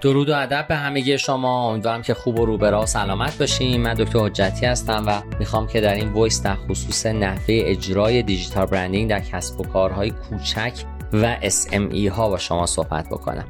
درود و ادب به همگی شما. امیدوارم که خوب و روبرا و سلامت باشین. من دکتر حجتی هستم و میخوام که در این وایس در خصوص نحوه اجرای دیجیتال برندینگ در کسب و کارهای کوچک و SME ها با شما صحبت بکنم.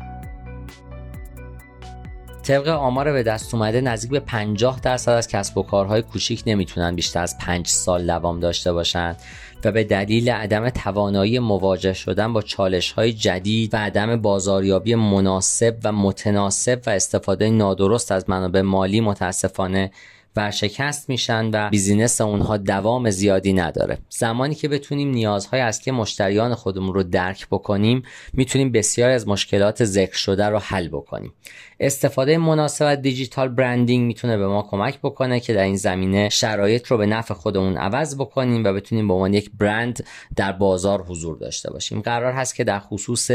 طبق آمار به دست اومده نزدیک به 50% از کسب و کارهای کوچیک نمیتونن بیشتر از 5 سال دوام داشته باشن و به دلیل عدم توانایی مواجه شدن با چالش‌های جدید و عدم بازاریابی مناسب و متناسب و استفاده نادرست از منابع مالی متاسفانه ورشکست میشن و بیزینس اونها دوام زیادی نداره. زمانی که بتونیم نیازهای اصلی مشتریان خودمون رو درک بکنیم، میتونیم بسیاری از مشکلات ذکر شده رو حل بکنیم. استفاده مناسب از دیجیتال برندینگ میتونه به ما کمک بکنه که در این زمینه شرایط رو به نفع خودمون عوض بکنیم و بتونیم به عنوان یک برند در بازار حضور داشته باشیم. قرار هست که در خصوص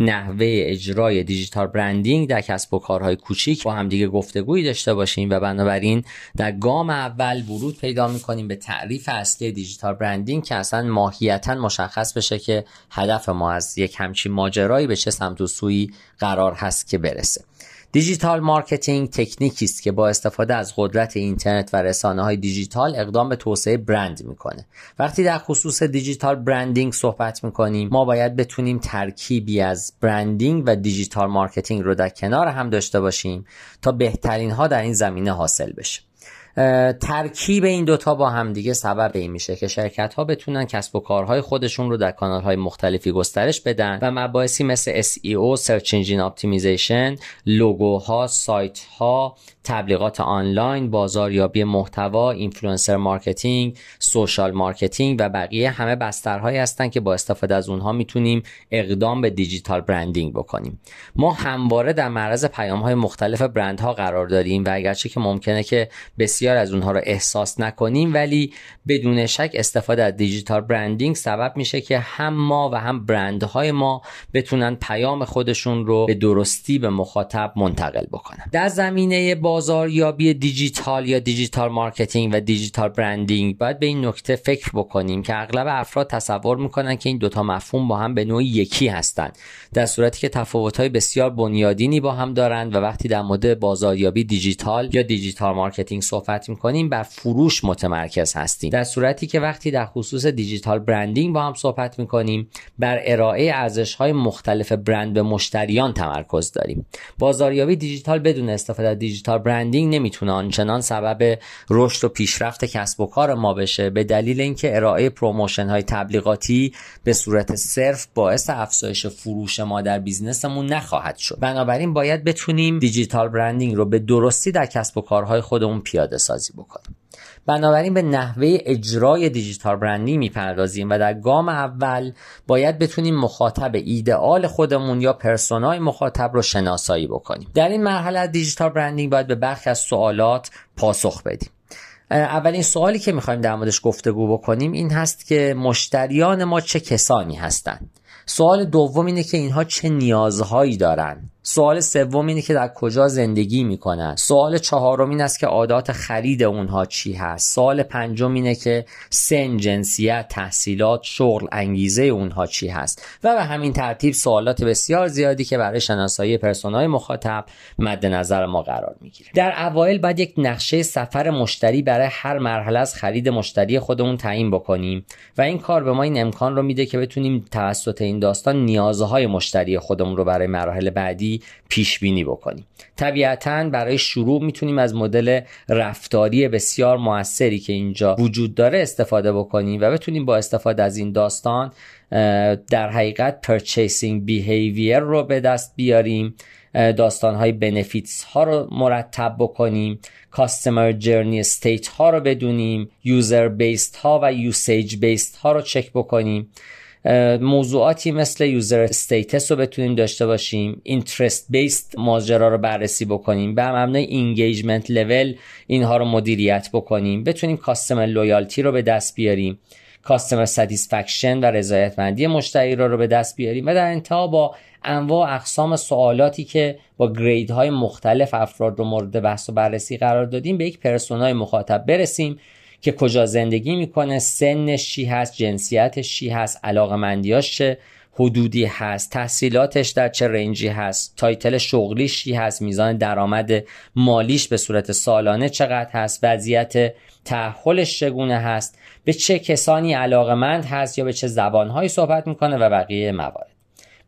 نحوه اجرای دیجیتال برندینگ در کسب و کارهای کوچیک با هم دیگه گفتگویی داشته باشیم و بنابراین در گام اول ورود پیدا می‌کنیم به تعریف اصلی دیجیتال برندینگ که اصلا ماهیتاً مشخص بشه که هدف ما از یک همچین ماجرایی به چه سمت و سویی قرار هست که برسه. دیجیتال مارکتینگ تکنیکی است که با استفاده از قدرت اینترنت و رسانه‌های دیجیتال اقدام به توسعه برند میکنه. وقتی در خصوص دیجیتال برندینگ صحبت میکنیم، ما باید بتونیم ترکیبی از برندینگ و دیجیتال مارکتینگ رو در کنار هم داشته باشیم تا بهترین ها در این زمینه حاصل بشه. ترکیب این دوتا با هم دیگه سبب این میشه که شرکت ها بتونن کسب و کارهای خودشون رو در کانال های مختلفی گسترش بدن و مباحثی مثل SEO، Search Engine Optimization، لوگوها، سایت ها، تبلیغات آنلاین، بازاریابی محتوا، اینفلوئنسر مارکتینگ، سوشال مارکتینگ و بقیه همه بسترهایی هستن که با استفاده از اونها میتونیم اقدام به دیجیتال برندینگ بکنیم. ما همواره در معرض پیام‌های مختلف برندها قرار داریم و اگرچه که ممکنه که بسیار از اونها رو احساس نکنیم، ولی بدون شک استفاده از دیجیتال برندینگ سبب میشه که هم ما و هم برندهای ما بتونن پیام خودشون رو به درستی به مخاطب منتقل بکنن. در زمینه بازاریابی دیجیتال یا دیجیتال مارکتینگ و دیجیتال برندینگ باید به این نکته فکر بکنیم که اغلب افراد تصور میکنن که این دوتا مفهوم با هم به نوعی یکی هستند، در صورتی که تفاوت‌های بسیار بنیادینی با هم دارند و وقتی در مورد بازاریابی دیجیتال یا دیجیتال مارکتینگ صحبت میکنیم بر فروش متمرکز هستیم، در صورتی که وقتی در خصوص دیجیتال برندینگ با هم صحبت میکنیم بر ارائه ارزش‌های مختلف برند به مشتریان تمرکز داریم. بازاریابی دیجیتال بدون استفاده از دیجیتال برندینگ نمیتونه آنچنان سبب رشد و پیشرفت کسب و کار ما بشه، به دلیل اینکه ارائه پروموشن های تبلیغاتی به صورت صرف باعث افزایش فروش ما در بیزنسمون نخواهد شد. بنابراین باید بتونیم دیجیتال برندینگ رو به درستی در کسب و کارهای خودمون پیاده سازی بکنیم. بنابراین به نحوه اجرای دیجیتال برندینگ میپردازیم و در گام اول باید بتونیم مخاطب ایدئال خودمون یا پرسونای مخاطب رو شناسایی بکنیم. در این مرحله دیجیتال برندینگ باید به برخی از سوالات پاسخ بدیم. اولین سوالی که میخوایم در موردش گفتگو بکنیم این هست که مشتریان ما چه کسانی هستند. سوال دوم اینه که اینها چه نیازهایی دارن. سوال سوم اینه که در کجا زندگی میکنن. سوال چهارم این است که عادات خرید اونها چی هست. سوال پنجم اینه که سن، جنسیت، تحصیلات، شغل، انگیزه اونها چی هست و به همین ترتیب سوالات بسیار زیادی که برای شناسایی پرسونای مخاطب مد نظر ما قرار میگیره. در اوایل باید یک نقشه سفر مشتری برای هر مرحله از خرید مشتری خودمون تعیین بکنیم و این کار به ما این امکان رو میده که بتونیم توسط این داستان نیازهای مشتری خودمون رو برای مراحل بعدی پیش بینی بکنیم. طبیعتاً برای شروع میتونیم از مدل رفتاری بسیار موثری که اینجا وجود داره استفاده بکنیم و بتونیم با استفاده از این داستان در حقیقت پرچیسینگ بیهیویر رو به دست بیاریم، داستان‌های بنفیتس ها رو مرتب بکنیم، کاستمر جرنی استیت ها رو بدونیم، یوزر بیسد ها و یوسیج بیسد ها رو چک بکنیم، موضوعاتی مثل یوزر استیتس رو بتونیم داشته باشیم، اینترست بیسد ماجرا رو بررسی بکنیم، به مبنای اینگیجمنت لول اینها رو مدیریت بکنیم، بتونیم کاستمر لویالتی رو به دست بیاریم، کاستمر ساتیسفکشن و رضایتمندی مشتری رو به دست بیاریم و در انتها با انواع اقسام سوالاتی که با گریدهای مختلف افراد رو مورد بحث و بررسی قرار دادیم به یک پرسونای مخاطب برسیم که کجا زندگی میکنه، سنش چی هست، جنسیتش چی هست، علاقمندیاش چه، حدودی هست، تحصیلاتش در چه رنجی هست، تایتل شغلیش چی هست، میزان درآمد مالیش به صورت سالانه چقدر هست، وضعیت تأهلش چگونه هست، به چه کسانی علاقمند هست یا به چه زبانهایی صحبت میکنه و بقیه موارد.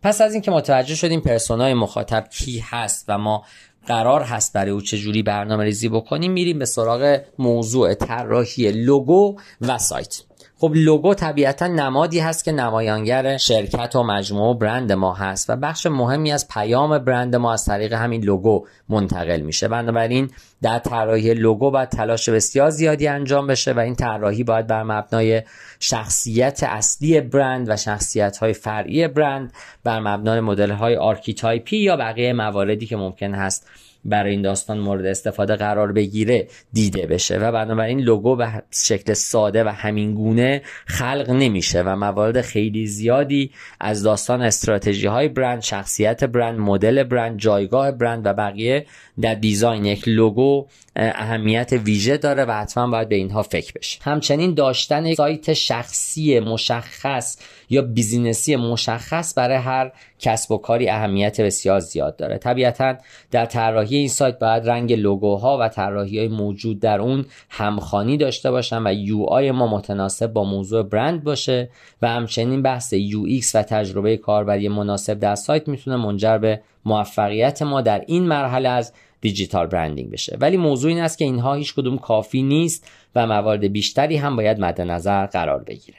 پس از اینکه متوجه شدیم پرسونای مخاطب کی هست و ما قرار هست برای او چجوری برنامه ریزی بکنیم، میریم به سراغ موضوع طراحی لوگو و سایت. خب لوگو طبیعتا نمادی هست که نمایانگر شرکت و مجموعه برند ما هست و بخش مهمی از پیام برند ما از طریق همین لوگو منتقل میشه. بنابراین در طراحی لوگو باید تلاش بسیار زیادی انجام بشه و این طراحی باید بر مبنای شخصیت اصلی برند و شخصیت‌های فرعی برند، بر مبنای مدل‌های آرکیتایپی یا بقیه مواردی که ممکن هست برای این داستان مورد استفاده قرار بگیره دیده بشه و بنابراین لوگو به شکل ساده و همین گونه خلق نمیشه و موارد خیلی زیادی از داستان استراتژی های برند، شخصیت برند، مدل برند، جایگاه برند و بقیه در دیزاین یک لوگو اهمیت ویژه داره و حتما باید به اینها فکر بشه. همچنین داشتن یک سایت شخصی مشخص یا بیزینسی مشخص برای هر کسب و کاری اهمیت بسیار زیاد داره. طبیعتا در طراحی این سایت باید رنگ لوگوها و طراحی‌های موجود در اون همخوانی داشته باشن و یو آی ما متناسب با موضوع برند باشه و همچنین بحث یو ایکس و تجربه کاربری مناسب در سایت میتونه منجر به موفقیت ما در این مرحله از دیجیتال برندینگ بشه. ولی موضوع این است که اینها هیچ کدوم کافی نیست و موارد بیشتری هم باید مد نظر قرار بگیره.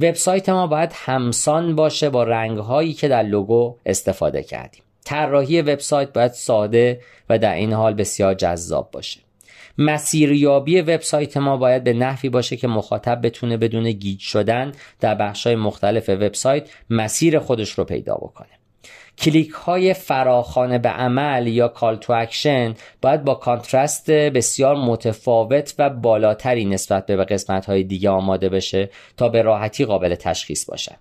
وبسایت ما باید همسان باشه با رنگ‌هایی که در لوگو استفاده کردیم. طراحی وبسایت باید ساده و در این حال بسیار جذاب باشه. مسیریابی وبسایت ما باید به نحوی باشه که مخاطب بتونه بدون گیج شدن در بخش‌های مختلف وبسایت مسیر خودش رو پیدا بکنه. کلیک های فراخوان به عمل یا کال تو اکشن باید با کانترست بسیار متفاوت و بالاتری نسبت به قسمت های دیگه آماده بشه تا به راحتی قابل تشخیص باشه.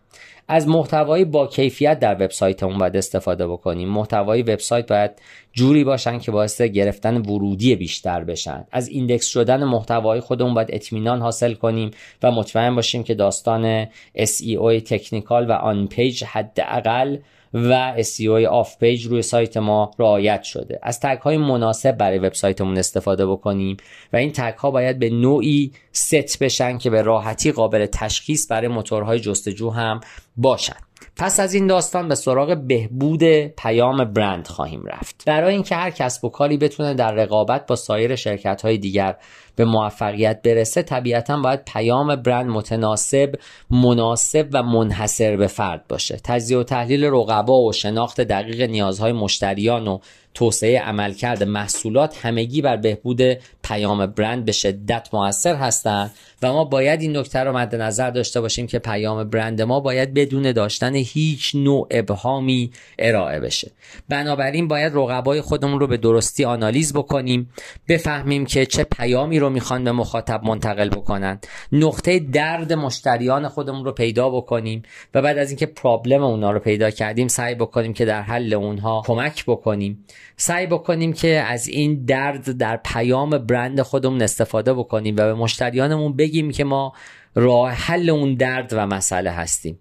از محتوای با کیفیت در وبسایتمون باید استفاده بکنیم. محتوای وبسایت باید جوری باشن که باعث گرفتن ورودی بیشتر بشن. از ایندکس شدن محتوای خودمون باید اطمینان حاصل کنیم و مطمئن باشیم که داستان SEO تکنیکال و آن پیج حداقل و SEO آف پیج روی سایت ما رعایت شده. از تگ های مناسب برای وبسایتمون استفاده بکنیم و این تگ ها باید به نوعی ست بشن که به راحتی قابل تشخیص برای موتورهای جستجو هم باشن. پس از این داستان به سراغ بهبود پیام برند خواهیم رفت. برای اینکه هر کسب و کاری بتونه در رقابت با سایر شرکت‌های دیگر به موفقیت برسه، طبیعتاً باید پیام برند متناسب، مناسب و منحصر به فرد باشه. تجزیه و تحلیل رقبا و شناخت دقیق نیازهای مشتریان و توسعه عملکرد محصولات همگی بر بهبود پیام برند به شدت موثر هستند و ما باید این نکته رو مد نظر داشته باشیم که پیام برند ما باید بدون داشتن هیچ نوع ابهامی ارائه بشه. بنابراین باید رقبای خودمون رو به درستی آنالیز بکنیم، بفهمیم که چه پیامی رو میخوان به مخاطب منتقل بکنن، نقطه درد مشتریان خودمون رو پیدا بکنیم و بعد از اینکه پرابلم اونها رو پیدا کردیم سعی بکنیم که در حل اونها کمک بکنیم. سعی بکنیم که از این درد در پیام برند خودمون استفاده بکنیم و به مشتریانمون بگیم که ما راه حل اون درد و مسئله هستیم.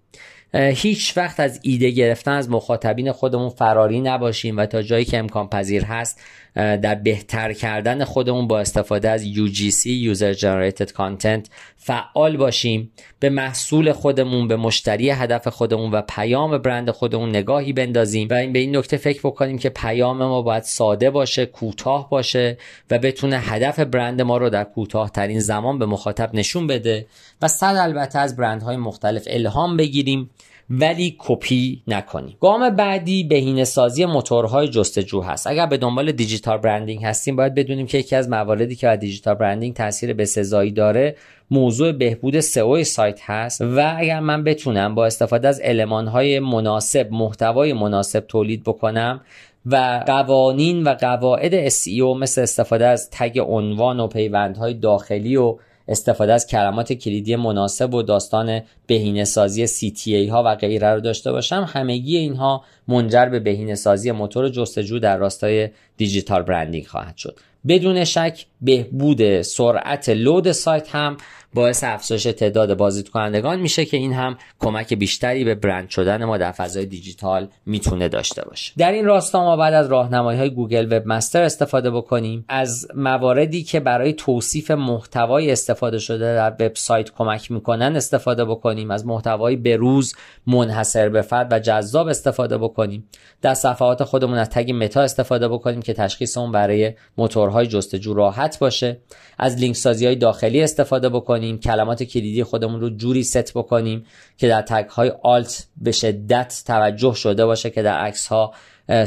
هیچ وقت از ایده گرفتن از مخاطبین خودمون فراری نباشیم و تا جایی که امکان پذیر هست در بهتر کردن خودمون با استفاده از UGC User Generated Content فعال باشیم. به محصول خودمون، به مشتری هدف خودمون و پیام برند خودمون نگاهی بندازیم و به این نکته فکر بکنیم که پیام ما باید ساده باشه، کوتاه باشه و بتونه هدف برند ما رو در کوتاه ترین زمان به مخاطب نشون بده و صد البته از برندهای مختلف الهام بگیریم ولی کپی نکنیم. گام بعدی بهینه‌سازی موتورهای جستجو هست. اگر به دنبال دیجیتال برندینگ هستیم باید بدونیم که یکی از مواردی که بر دیجیتال برندینگ تاثیر بسزایی داره موضوع بهبود SEO سایت هست و اگر من بتونم با استفاده از المان‌های مناسب، محتوای مناسب تولید بکنم و قوانین و قواعد SEO مثل استفاده از تگ عنوان و پیوندهای داخلی و استفاده از کلمات کلیدی مناسب و داستان بهینه‌سازی CTA ها و غیره رو داشته باشم، همگی اینها منجر به بهینه‌سازی موتور جستجو در راستای دیجیتال برندینگ خواهد شد. بدون شک بهبود سرعت لود سایت هم باعث افزایش تعداد بازدیدکنندگان میشه که این هم کمک بیشتری به برند شدن ما در فضای دیجیتال میتونه داشته باشه. در این راستا ما بعد از راهنمایی‌های گوگل وب مستر استفاده بکنیم، از مواردی که برای توصیف محتوای استفاده شده در وبسایت کمک میکنن استفاده بکنیم، از محتوای بروز، منحصر به فرد و جذاب استفاده بکنیم، در صفحات خودمون از تگ متا استفاده بکنیم که تشخیص اون برای موتورهای جستجو راحت باشه، از لینک سازی‌های داخلی استفاده بکنیم، کلمات کلیدی خودمون رو جوری ست بکنیم که در تگ‌های آلت به شدت توجه شده باشه، که در عکس‌ها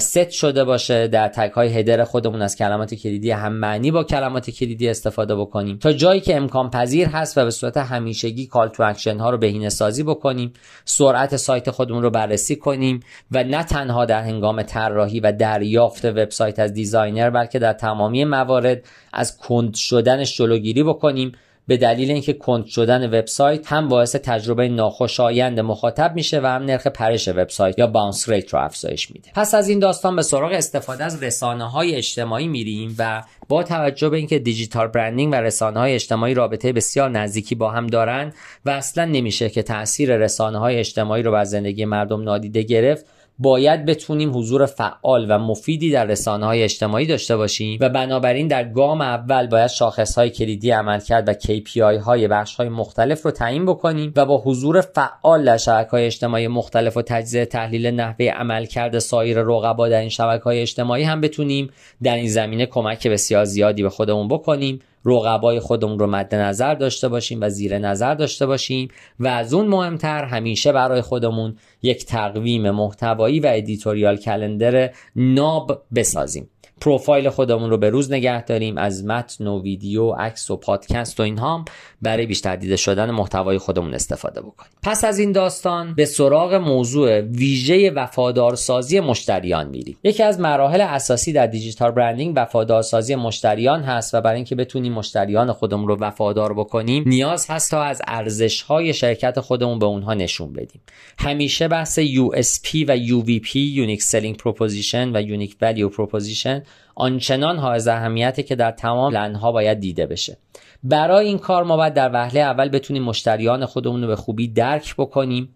ست شده باشه، در تگ‌های هدر خودمون از کلمات کلیدی هم معنی با کلمات کلیدی استفاده بکنیم، تا جایی که امکان پذیر هست و به صورت همیشگی کال تو اکشن ها رو بهینه‌سازی بکنیم، سرعت سایت خودمون رو بررسی کنیم و نه تنها در هنگام طراحی و دریافت وبسایت از دیزاینر، بلکه در تمامی موارد از کند شدنش جلوگیری بکنیم، به دلیل اینکه کند شدن وبسایت هم باعث تجربه ناخوشایند مخاطب میشه و هم نرخ پرش وبسایت یا باونس ریت رو افزایش میده. پس از این داستان به سراغ استفاده از رسانه‌های اجتماعی میریم و با توجه به اینکه دیجیتال برندینگ و رسانه‌های اجتماعی رابطه بسیار نزدیکی با هم دارن و اصلا نمیشه که تاثیر رسانه‌های اجتماعی رو بر زندگی مردم نادیده گرفت، باید بتونیم حضور فعال و مفیدی در رسانه‌های اجتماعی داشته باشیم و بنابراین در گام اول باید شاخص‌های کلیدی عملکرد و KPI های بخش‌های مختلف رو تعیین بکنیم و با حضور فعال در شبکه‌های اجتماعی مختلف و تجزیه تحلیل نحوه عملکرد سایر رقبا در این شبکه‌های اجتماعی هم بتونیم در این زمینه کمک بسیار زیادی به خودمون بکنیم، رقبای خودمون رو مد نظر داشته باشیم و زیر نظر داشته باشیم و از اون مهمتر همیشه برای خودمون یک تقویم محتوایی و ادیتوریال کلندر ناب بسازیم، پروفایل خودمون رو به روز نگه داریم، از متن و ویدیو، عکس و پادکست و اینها برای بیشتر دیده شدن محتوای خودمون استفاده بکنیم. پس از این داستان به سراغ موضوع ویژه وفادارسازی مشتریان میریم. یکی از مراحل اساسی در دیجیتال برندینگ وفادارسازی مشتریان هست و برای اینکه بتونیم مشتریان خودمون رو وفادار بکنیم، نیاز هست تا از ارزش‌های شرکت خودمون به اونها نشون بدیم. همیشه بحث USP و UVP Unique Selling Proposition و Unique Value Proposition آنچنان حائز اهمیته که در تمام لنها باید دیده بشه. برای این کار ما باید در وهله اول بتونیم مشتریان خودمون رو به خوبی درک بکنیم،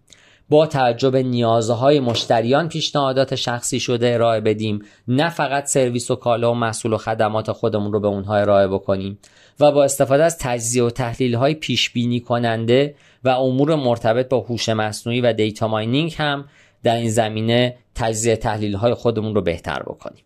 با توجه به نیازهای مشتریان پیشنهادات شخصی شده ارائه بدیم، نه فقط سرویس و کالا و محصول و خدمات خودمون رو به اونها ارائه بکنیم و با استفاده از تجزیه و تحلیل‌های پیش‌بینی کننده و امور مرتبط با هوش مصنوعی و دیتا ماینینگ هم در این زمینه تجزیه تحلیل‌های خودمون رو بهتر بکنیم.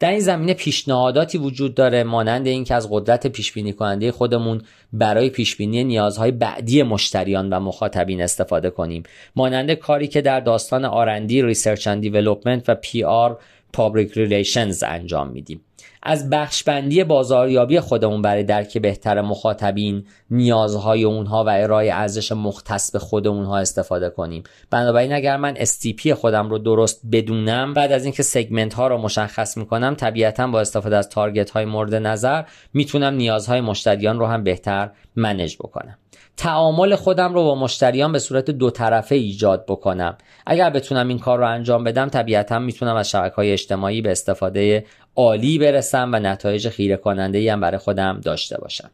در این زمینه پیشنهاداتی وجود داره مانند اینکه از قدرت پیشبینی کننده خودمون برای پیشبینی نیازهای بعدی مشتریان و مخاطبین استفاده کنیم، مانند کاری که در داستان R&D Research and Development و PR Public Relations انجام میدیم، از بخشبندی بازاریابی خودمون برای درک بهتر مخاطبین، نیازهای اونها و ارائه ارزش مختص به خود اونها استفاده کنیم. بنابراین اگر من STP خودم رو درست بدونم، بعد از اینکه سگمنت ها رو مشخص میکنم، طبیعتاً با استفاده از تارگت های مورد نظر میتونم نیازهای مشتریان رو هم بهتر منیج بکنم. تعامل خودم رو با مشتریان به صورت دو طرفه ایجاد بکنم. اگر بتونم این کار رو انجام بدم، طبیعتاً میتونم از شبکه‌های اجتماعی به استفاده عالی برسم و نتایج خیره کننده‌ای هم برای خودم داشته باشم.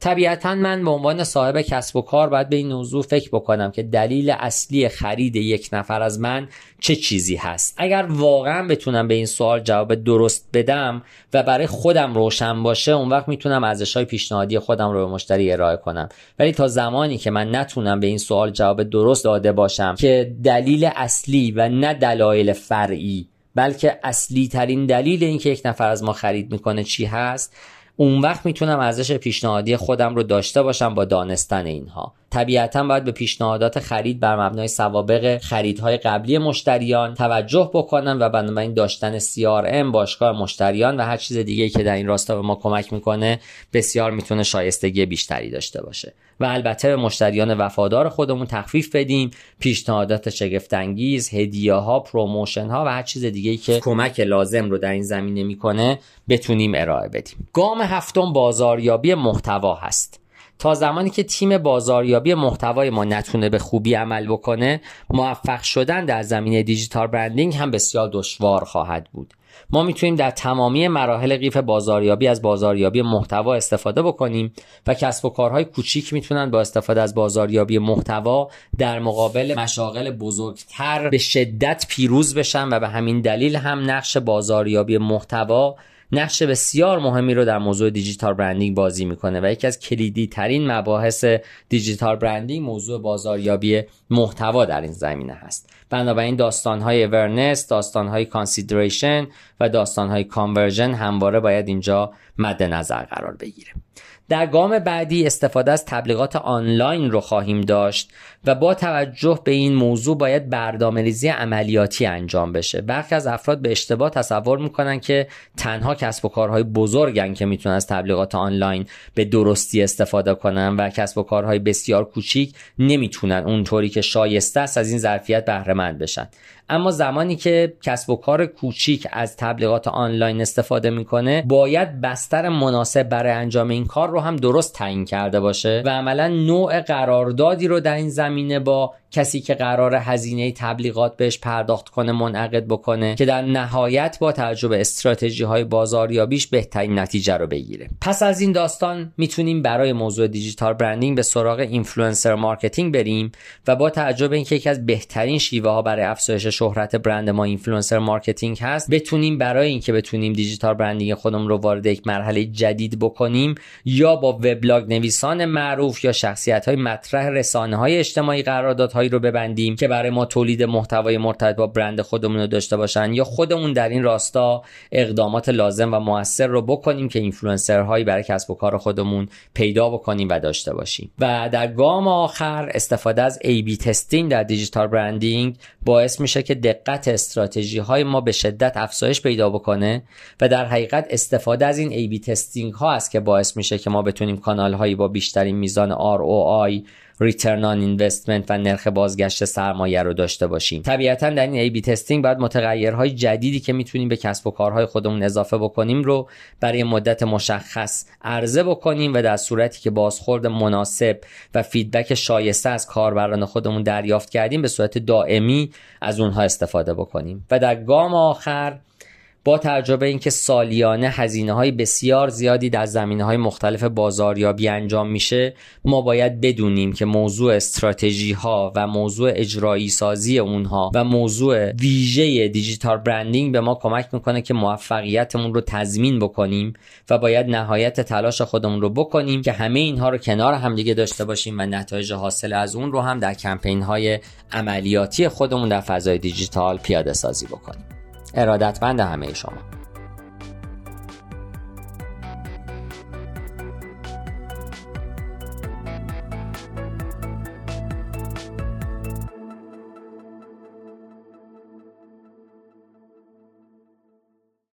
طبیعتاً من به عنوان صاحب کسب و کار باید به این موضوع فکر بکنم که دلیل اصلی خرید یک نفر از من چه چیزی هست. اگر واقعاً بتونم به این سوال جواب درست بدم و برای خودم روشن باشه، اون وقت میتونم ارزش‌های پیشنهادی خودم رو به مشتری ارائه کنم. ولی تا زمانی که من نتونم به این سوال جواب درست داده باشم که دلیل اصلی و نه دلایل فرعی، بلکه اصلی ترین دلیل اینکه یک نفر از ما خرید میکنه چی هست، اون وقت میتونم ارزش پیشنهادی خودم رو داشته باشم با دانستن اینها. طبیعتاً باید به پیشنهادات خرید بر مبنای سوابق خریدهای قبلی مشتریان توجه بکنم و بنابراین داشتن CRM، باشگاه مشتریان و هر چیز دیگه‌ای که در این راستا به ما کمک میکنه بسیار میتونه شایستگی بیشتری داشته باشه و البته به مشتریان وفادار خودمون تخفیف بدیم، پیشنهادات شگفت‌انگیز، هدیه‌ها، پروموشن‌ها و هر چیز دیگه‌ای که کمک لازم رو در این زمینه میکنه بتونیم ارائه بدیم. گام هفتم بازاریابی محتوا هست. تا زمانی که تیم بازاریابی محتوای ما نتونه به خوبی عمل بکنه، موفق شدن در زمینه دیجیتال برندینگ هم بسیار دشوار خواهد بود. ما میتونیم در تمامی مراحل قیف بازاریابی از بازاریابی محتوا استفاده بکنیم و کسب و کارهای کوچیک میتونن با استفاده از بازاریابی محتوا در مقابل مشاغل بزرگتر به شدت پیروز بشن و به همین دلیل هم نقش بازاریابی محتوا نقش بسیار مهمی رو در موضوع دیجیتال برندینگ بازی میکنه و یکی از کلیدی ترین مباحث دیجیتال برندینگ موضوع بازاریابی محتوا در این زمینه هست. بنابراین داستانهای awareness، داستانهای consideration و داستانهای conversion همواره باید اینجا مد نظر قرار بگیره. در گام بعدی استفاده از تبلیغات آنلاین رو خواهیم داشت و با توجه به این موضوع باید برنامه‌ریزی عملیاتی انجام بشه. برخی از افراد به اشتباه تصور میکنن که تنها کسب و کارهای بزرگن که میتونن از تبلیغات آنلاین به درستی استفاده کنن و کسب و کارهای بسیار کوچیک نمیتونن اونطوری که شایسته است از این ظرفیت بهره مند بشن. اما زمانی که کسب و کار کوچیک از تبلیغات آنلاین استفاده میکنه، باید بستر مناسب برای انجام این کار رو هم درست تعیین کرده باشه و عملا نوع قراردادی رو در این زمینه با کسی که قرار هزینه تبلیغات بهش پرداخت کنه منعقد بکنه که در نهایت با توجه به استراتژی های بازاریابیش بهترین نتیجه رو بگیره. پس از این داستان میتونیم برای موضوع دیجیتال برندینگ به سراغ اینفلوئنسر مارکتینگ بریم و با توجه به اینکه یکی از بهترین شیوه ها برای افزایش شهرت برند ما اینفلوئنسر مارکتینگ هست، بتونیم برای اینکه بتونیم دیجیتال برندینگ خودمون رو وارد یک مرحله جدید بکنیم یا با وبلاگ نویسان معروف یا شخصیت های مطرح رسانه های اجتماعی قراردادها رو ببندیم که برای ما تولید محتوای مرتبط با برند خودمون رو داشته باشن، یا خودمون در این راستا اقدامات لازم و موثر رو بکنیم که اینفلوئنسرهایی برای کسب و کار خودمون پیدا بکنیم و داشته باشیم. و در گام آخر استفاده از A/B تستینگ در دیجیتال برندینگ باعث میشه که دقت استراتژی های ما به شدت افزایش پیدا بکنه و در حقیقت استفاده از این A/B تستینگ ها است که باعث میشه که ما بتونیم کانال هایی با بیشترین میزان ROI Return on Investment و نرخ بازگشت سرمایه رو داشته باشیم. طبیعتاً در این A/B تستینگ باید متغیرهای جدیدی که میتونیم به کسب و کارهای خودمون اضافه بکنیم رو برای مدت مشخص عرضه بکنیم و در صورتی که بازخورد مناسب و فیدبک شایسته از کاربران خودمون دریافت کردیم، به صورت دائمی از اونها استفاده بکنیم. و در گام آخر، با توجه به اینکه سالیانه هزینه‌های بسیار زیادی در زمینه‌های مختلف بازاریابی انجام میشه، ما باید بدونیم که موضوع استراتژی‌ها و موضوع اجرایی سازی اونها و موضوع ویژه دیجیتال برندینگ به ما کمک میکنه که موفقیتمون رو تضمین بکنیم و باید نهایت تلاش خودمون رو بکنیم که همه اینها رو کنار هم دیگه داشته باشیم و نتایج حاصل از اون رو هم در کمپین‌های عملیاتی خودمون در فضای دیجیتال پیاده سازی بکنیم. ارادتمند همه شما.